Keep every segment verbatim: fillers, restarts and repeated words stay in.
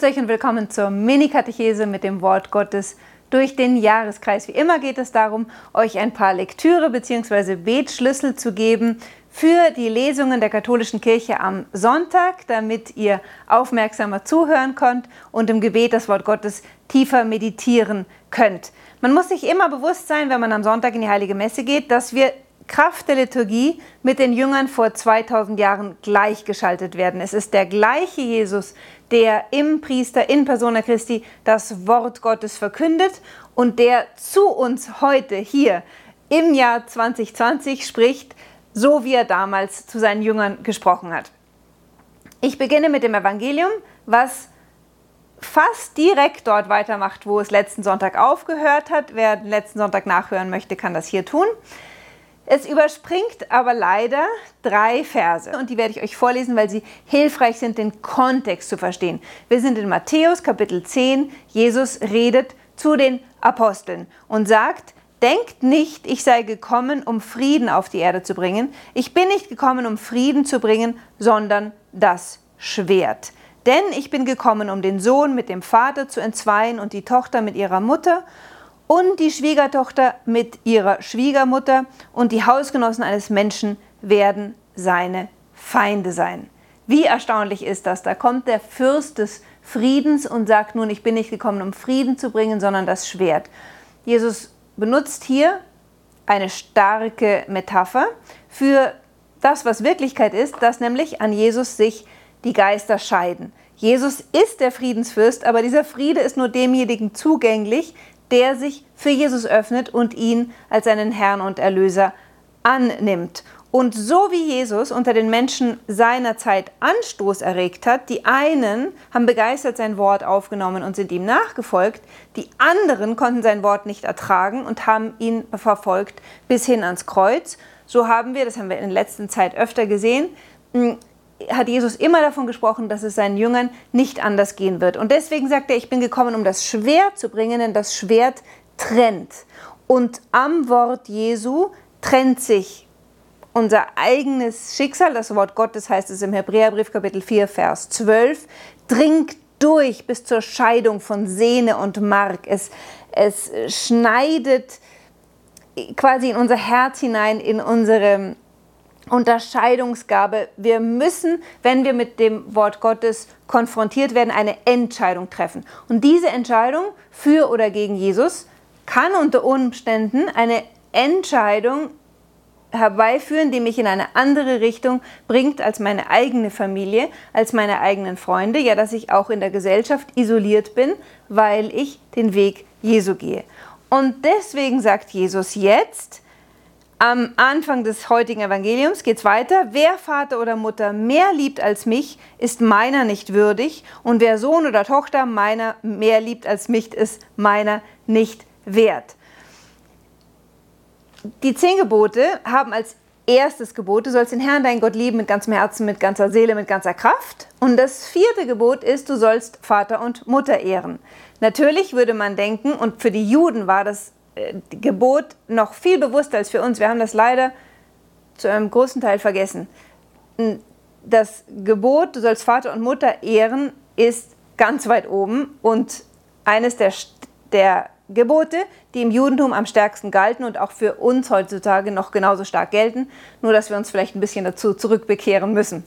Grüßt euch und willkommen zur Mini-Katechese mit dem Wort Gottes durch den Jahreskreis. Wie immer geht es darum, euch ein paar Lektüre bzw. Betschlüssel zu geben für die Lesungen der katholischen Kirche am Sonntag, damit ihr aufmerksamer zuhören könnt und im Gebet das Wort Gottes tiefer meditieren könnt. Man muss sich immer bewusst sein, wenn man am Sonntag in die Heilige Messe geht, dass wir Kraft der Liturgie mit den Jüngern vor zweitausend Jahren gleichgeschaltet werden. Es ist der gleiche Jesus, der im Priester in persona Christi das Wort Gottes verkündet und der zu uns heute hier im Jahr zwanzig zwanzig spricht, so wie er damals zu seinen Jüngern gesprochen hat. Ich beginne mit dem Evangelium, was fast direkt dort weitermacht, wo es letzten Sonntag aufgehört hat. Wer den letzten Sonntag nachhören möchte, kann das hier tun. Es überspringt aber leider drei Verse und die werde ich euch vorlesen, weil sie hilfreich sind, den Kontext zu verstehen. Wir sind in Matthäus Kapitel zehn. Jesus redet zu den Aposteln und sagt: Denkt nicht, ich sei gekommen, um Frieden auf die Erde zu bringen. Ich bin nicht gekommen, um Frieden zu bringen, sondern das Schwert. Denn ich bin gekommen, um den Sohn mit dem Vater zu entzweien und die Tochter mit ihrer Mutter und die Schwiegertochter mit ihrer Schwiegermutter, und die Hausgenossen eines Menschen werden seine Feinde sein. Wie erstaunlich ist das? Da kommt der Fürst des Friedens und sagt nun, ich bin nicht gekommen, um Frieden zu bringen, sondern das Schwert. Jesus benutzt hier eine starke Metapher für das, was Wirklichkeit ist, dass nämlich an Jesus sich die Geister scheiden. Jesus ist der Friedensfürst, aber dieser Friede ist nur demjenigen zugänglich, der sich für Jesus öffnet und ihn als seinen Herrn und Erlöser annimmt. Und so wie Jesus unter den Menschen seiner Zeit Anstoß erregt hat, die einen haben begeistert sein Wort aufgenommen und sind ihm nachgefolgt, die anderen konnten sein Wort nicht ertragen und haben ihn verfolgt bis hin ans Kreuz. So haben wir, das haben wir in der letzten Zeit öfter gesehen, hat Jesus immer davon gesprochen, dass es seinen Jüngern nicht anders gehen wird. Und deswegen sagt er, ich bin gekommen, um das Schwert zu bringen, denn das Schwert trennt. Und am Wort Jesu trennt sich unser eigenes Schicksal. Das Wort Gottes, heißt es im Hebräerbrief Kapitel vier, Vers zwölf, dringt durch bis zur Scheidung von Sehne und Mark. Es, es schneidet quasi in unser Herz hinein, in unsere Unterscheidungsgabe. Wir müssen, wenn wir mit dem Wort Gottes konfrontiert werden, eine Entscheidung treffen. Und diese Entscheidung für oder gegen Jesus kann unter Umständen eine Entscheidung herbeiführen, die mich in eine andere Richtung bringt als meine eigene Familie, als meine eigenen Freunde, ja, dass ich auch in der Gesellschaft isoliert bin, weil ich den Weg Jesu gehe. Und deswegen sagt Jesus jetzt, am Anfang des heutigen Evangeliums geht es weiter. Wer Vater oder Mutter mehr liebt als mich, ist meiner nicht würdig. Und wer Sohn oder Tochter meiner mehr liebt als mich, ist meiner nicht wert. Die zehn Gebote haben als erstes Gebot: Du sollst den Herrn, deinen Gott, lieben mit ganzem Herzen, mit ganzer Seele, mit ganzer Kraft. Und das vierte Gebot ist, du sollst Vater und Mutter ehren. Natürlich würde man denken, und für die Juden war das Gebot noch viel bewusster als für uns. Wir haben das leider zu einem großen Teil vergessen. Das Gebot, du sollst Vater und Mutter ehren, ist ganz weit oben und eines der, der Gebote, die im Judentum am stärksten galten und auch für uns heutzutage noch genauso stark gelten, nur dass wir uns vielleicht ein bisschen dazu zurückbekehren müssen.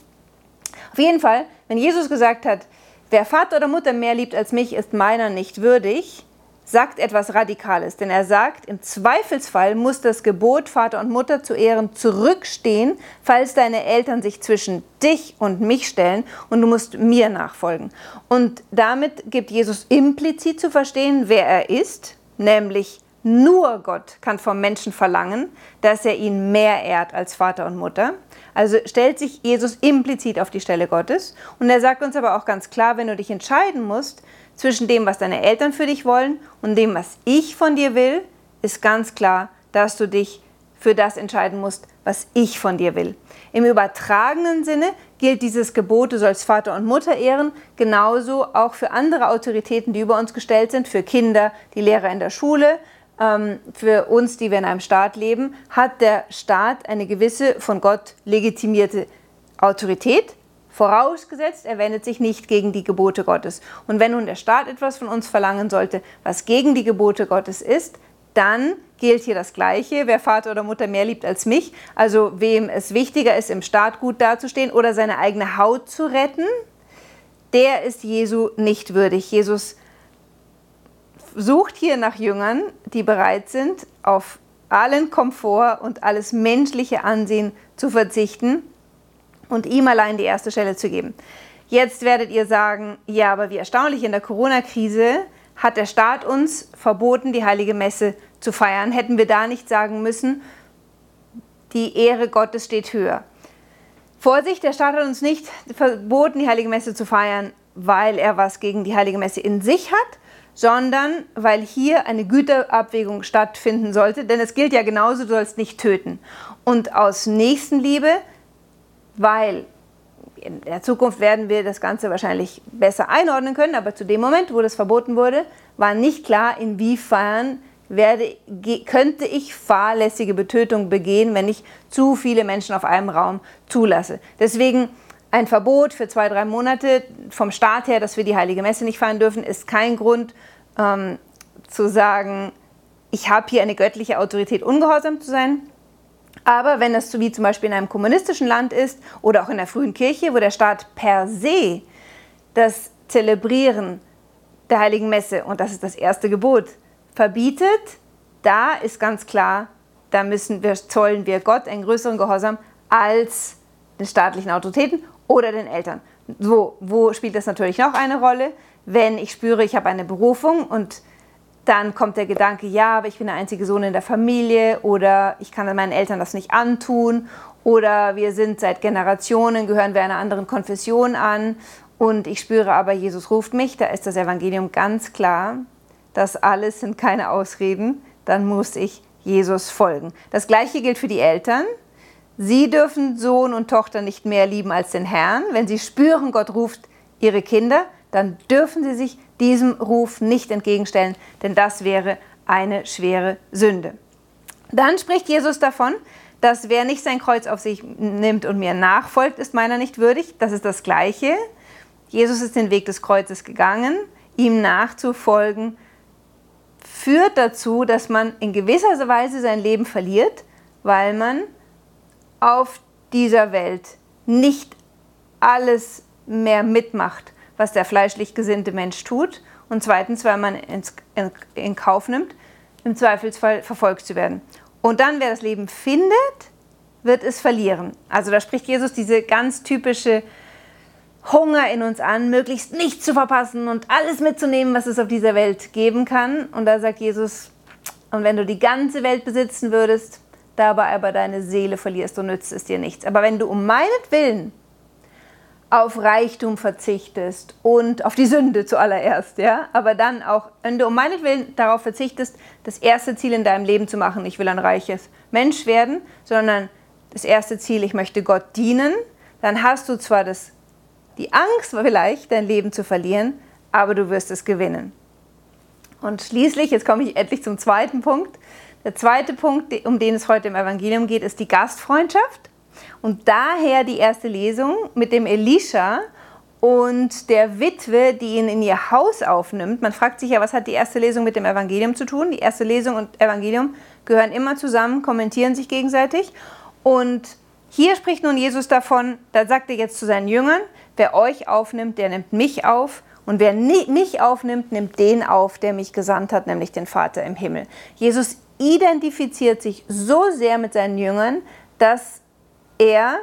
Auf jeden Fall, wenn Jesus gesagt hat, wer Vater oder Mutter mehr liebt als mich, ist meiner nicht würdig, sagt etwas Radikales, denn er sagt, im Zweifelsfall muss das Gebot, Vater und Mutter zu ehren, zurückstehen, falls deine Eltern sich zwischen dich und mich stellen und du musst mir nachfolgen. Und damit gibt Jesus implizit zu verstehen, wer er ist, nämlich nur Gott kann vom Menschen verlangen, dass er ihn mehr ehrt als Vater und Mutter. Also stellt sich Jesus implizit auf die Stelle Gottes. Und er sagt uns aber auch ganz klar, wenn du dich entscheiden musst zwischen dem, was deine Eltern für dich wollen und dem, was ich von dir will, ist ganz klar, dass du dich für das entscheiden musst, was ich von dir will. Im übertragenen Sinne gilt dieses Gebot, du sollst Vater und Mutter ehren, genauso auch für andere Autoritäten, die über uns gestellt sind, für Kinder, die Lehrer in der Schule, für uns, die wir in einem Staat leben, hat der Staat eine gewisse von Gott legitimierte Autorität. vorausgesetzt, er wendet sich nicht gegen die Gebote Gottes. Und wenn nun der Staat etwas von uns verlangen sollte, was gegen die Gebote Gottes ist, dann gilt hier das Gleiche, wer Vater oder Mutter mehr liebt als mich, also wem es wichtiger ist, im Staat gut dazustehen oder seine eigene Haut zu retten, der ist Jesu nicht würdig. Jesus sucht hier nach Jüngern, die bereit sind, auf allen Komfort und alles menschliche Ansehen zu verzichten und ihm allein die erste Stelle zu geben. Jetzt werdet ihr sagen, ja, aber wie erstaunlich, in der Corona-Krise hat der Staat uns verboten, die Heilige Messe zu feiern. Hätten wir da nicht sagen müssen, die Ehre Gottes steht höher. Vorsicht, der Staat hat uns nicht verboten, die Heilige Messe zu feiern, weil er was gegen die Heilige Messe in sich hat, sondern weil hier eine Güterabwägung stattfinden sollte. Denn es gilt ja genauso, du sollst nicht töten. Und aus Nächstenliebe, weil in der Zukunft werden wir das Ganze wahrscheinlich besser einordnen können, aber zu dem Moment, wo das verboten wurde, war nicht klar, inwiefern werde, könnte ich fahrlässige Betötung begehen, wenn ich zu viele Menschen auf einem Raum zulasse. Deswegen ein Verbot für zwei, drei Monate vom Staat her, dass wir die Heilige Messe nicht feiern dürfen, ist kein Grund ähm, zu sagen, ich habe hier eine göttliche Autorität, ungehorsam zu sein. Aber wenn das wie zum Beispiel in einem kommunistischen Land ist oder auch in der frühen Kirche, wo der Staat per se das Zelebrieren der Heiligen Messe, und das ist das erste Gebot, verbietet, da ist ganz klar, da müssen wir, zollen wir Gott einen größeren Gehorsam als den staatlichen Autoritäten oder den Eltern. So, wo spielt das natürlich noch eine Rolle? Wenn ich spüre, ich habe eine Berufung und dann kommt der Gedanke, ja, aber ich bin der einzige Sohn in der Familie oder ich kann meinen Eltern das nicht antun oder wir sind seit Generationen, gehören wir einer anderen Konfession an und ich spüre aber, Jesus ruft mich, da ist das Evangelium ganz klar, das alles sind keine Ausreden, dann muss ich Jesus folgen. Das Gleiche gilt für die Eltern. Sie dürfen Sohn und Tochter nicht mehr lieben als den Herrn. Wenn sie spüren, Gott ruft ihre Kinder, dann dürfen sie sich diesem Ruf nicht entgegenstellen, denn das wäre eine schwere Sünde. Dann spricht Jesus davon, dass wer nicht sein Kreuz auf sich nimmt und mir nachfolgt, ist meiner nicht würdig. Das ist das Gleiche. Jesus ist den Weg des Kreuzes gegangen. Ihm nachzufolgen führt dazu, dass man in gewisser Weise sein Leben verliert, weil man auf dieser Welt nicht alles mehr mitmacht, was der fleischlich gesinnte Mensch tut, und zweitens, weil man ins, in, in Kauf nimmt, im Zweifelsfall verfolgt zu werden. Und dann, wer das Leben findet, wird es verlieren. Also da spricht Jesus diese ganz typische Hunger in uns an, möglichst nichts zu verpassen und alles mitzunehmen, was es auf dieser Welt geben kann. Und da sagt Jesus, und wenn du die ganze Welt besitzen würdest, dabei aber deine Seele verlierst, so nützt es dir nichts. Aber wenn du um meinetwillen auf Reichtum verzichtest und auf die Sünde zuallererst, ja, aber dann auch, wenn du um meinetwillen darauf verzichtest, das erste Ziel in deinem Leben zu machen, ich will ein reiches Mensch werden, sondern das erste Ziel, ich möchte Gott dienen, dann hast du zwar das, die Angst vielleicht, dein Leben zu verlieren, aber du wirst es gewinnen. Und schließlich, jetzt komme ich endlich zum zweiten Punkt, der zweite Punkt, um den es heute im Evangelium geht, ist die Gastfreundschaft. Und daher die erste Lesung mit dem Elisha und der Witwe, die ihn in ihr Haus aufnimmt. Man fragt sich ja, was hat die erste Lesung mit dem Evangelium zu tun? Die erste Lesung und Evangelium gehören immer zusammen, kommentieren sich gegenseitig. Und hier spricht nun Jesus davon, da sagt er jetzt zu seinen Jüngern, wer euch aufnimmt, der nimmt mich auf. Und wer mich aufnimmt, nimmt den auf, der mich gesandt hat, nämlich den Vater im Himmel. Jesus identifiziert sich so sehr mit seinen Jüngern, dass er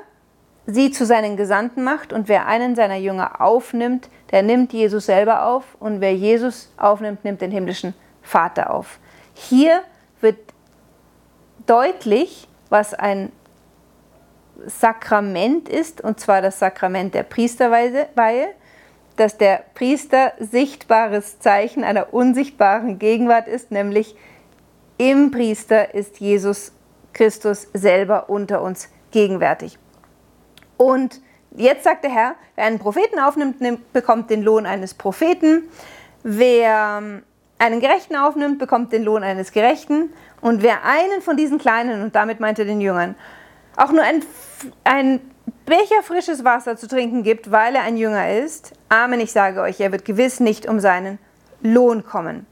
sie zu seinen Gesandten macht, und wer einen seiner Jünger aufnimmt, der nimmt Jesus selber auf, und wer Jesus aufnimmt, nimmt den himmlischen Vater auf. Hier wird deutlich, was ein Sakrament ist, und zwar das Sakrament der Priesterweihe, dass der Priester sichtbares Zeichen einer unsichtbaren Gegenwart ist, nämlich im Priester ist Jesus Christus selber unter uns gegenwärtig. Und jetzt sagt der Herr, wer einen Propheten aufnimmt, nimmt, bekommt den Lohn eines Propheten. Wer einen Gerechten aufnimmt, bekommt den Lohn eines Gerechten. Und wer einen von diesen Kleinen, und damit meint er den Jüngern, auch nur ein, ein Becher frisches Wasser zu trinken gibt, weil er ein Jünger ist, Amen, ich sage euch, er wird gewiss nicht um seinen Lohn kommen.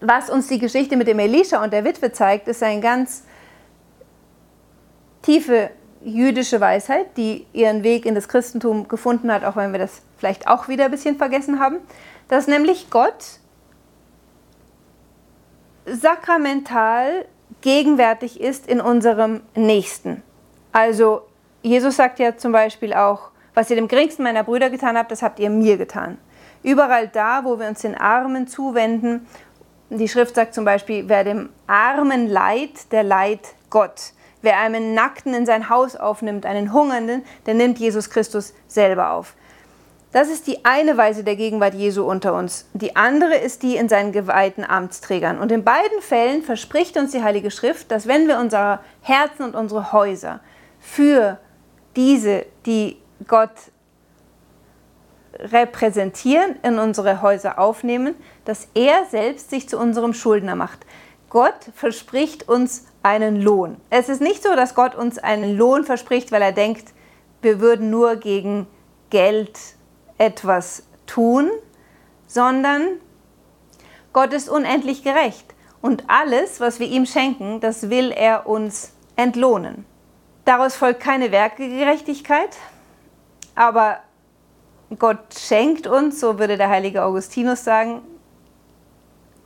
Was uns die Geschichte mit dem Elisha und der Witwe zeigt, ist eine ganz tiefe jüdische Weisheit, die ihren Weg in das Christentum gefunden hat, auch wenn wir das vielleicht auch wieder ein bisschen vergessen haben, dass nämlich Gott sakramental gegenwärtig ist in unserem Nächsten. Also Jesus sagt ja zum Beispiel auch, was ihr dem geringsten meiner Brüder getan habt, das habt ihr mir getan. Überall da, wo wir uns den Armen zuwenden, die Schrift sagt zum Beispiel, wer dem Armen leiht, der leiht Gott. Wer einen Nackten in sein Haus aufnimmt, einen Hungernden, der nimmt Jesus Christus selber auf. Das ist die eine Weise der Gegenwart Jesu unter uns. Die andere ist die in seinen geweihten Amtsträgern. Und in beiden Fällen verspricht uns die Heilige Schrift, dass wenn wir unsere Herzen und unsere Häuser für diese, die Gott repräsentieren, in unsere Häuser aufnehmen, dass er selbst sich zu unserem Schuldner macht. Gott verspricht uns einen Lohn. Es ist nicht so, dass Gott uns einen Lohn verspricht, weil er denkt, wir würden nur gegen Geld etwas tun, sondern Gott ist unendlich gerecht. Und alles, was wir ihm schenken, das will er uns entlohnen. Daraus folgt keine Werkegerechtigkeit, aber Gott schenkt uns, so würde der heilige Augustinus sagen,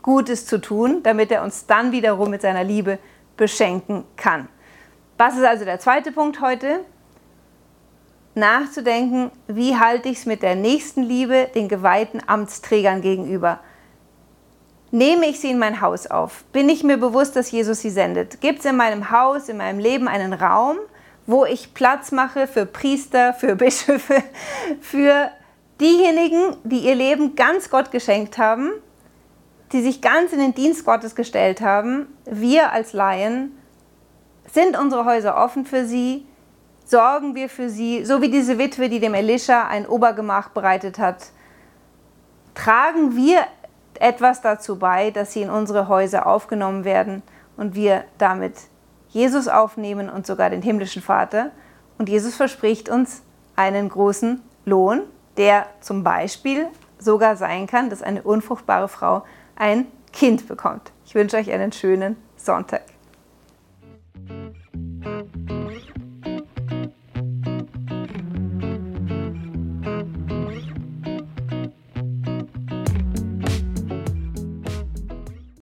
Gutes zu tun, damit er uns dann wiederum mit seiner Liebe beschenken kann. Was ist also der zweite Punkt heute? Nachzudenken, wie halte ich es mit der Nächstenliebe den geweihten Amtsträgern gegenüber? Nehme ich sie in mein Haus auf? Bin ich mir bewusst, dass Jesus sie sendet? Gibt es in meinem Haus, in meinem Leben einen Raum, wo ich Platz mache für Priester, für Bischöfe, für diejenigen, die ihr Leben ganz Gott geschenkt haben, die sich ganz in den Dienst Gottes gestellt haben? Wir als Laien, sind unsere Häuser offen für sie? Sorgen wir für sie, so wie diese Witwe, die dem Elisha ein Obergemach bereitet hat? Tragen wir etwas dazu bei, dass sie in unsere Häuser aufgenommen werden und wir damit Jesus aufnehmen und sogar den himmlischen Vater? Und Jesus verspricht uns einen großen Lohn, der zum Beispiel sogar sein kann, dass eine unfruchtbare Frau ein Kind bekommt. Ich wünsche euch einen schönen Sonntag.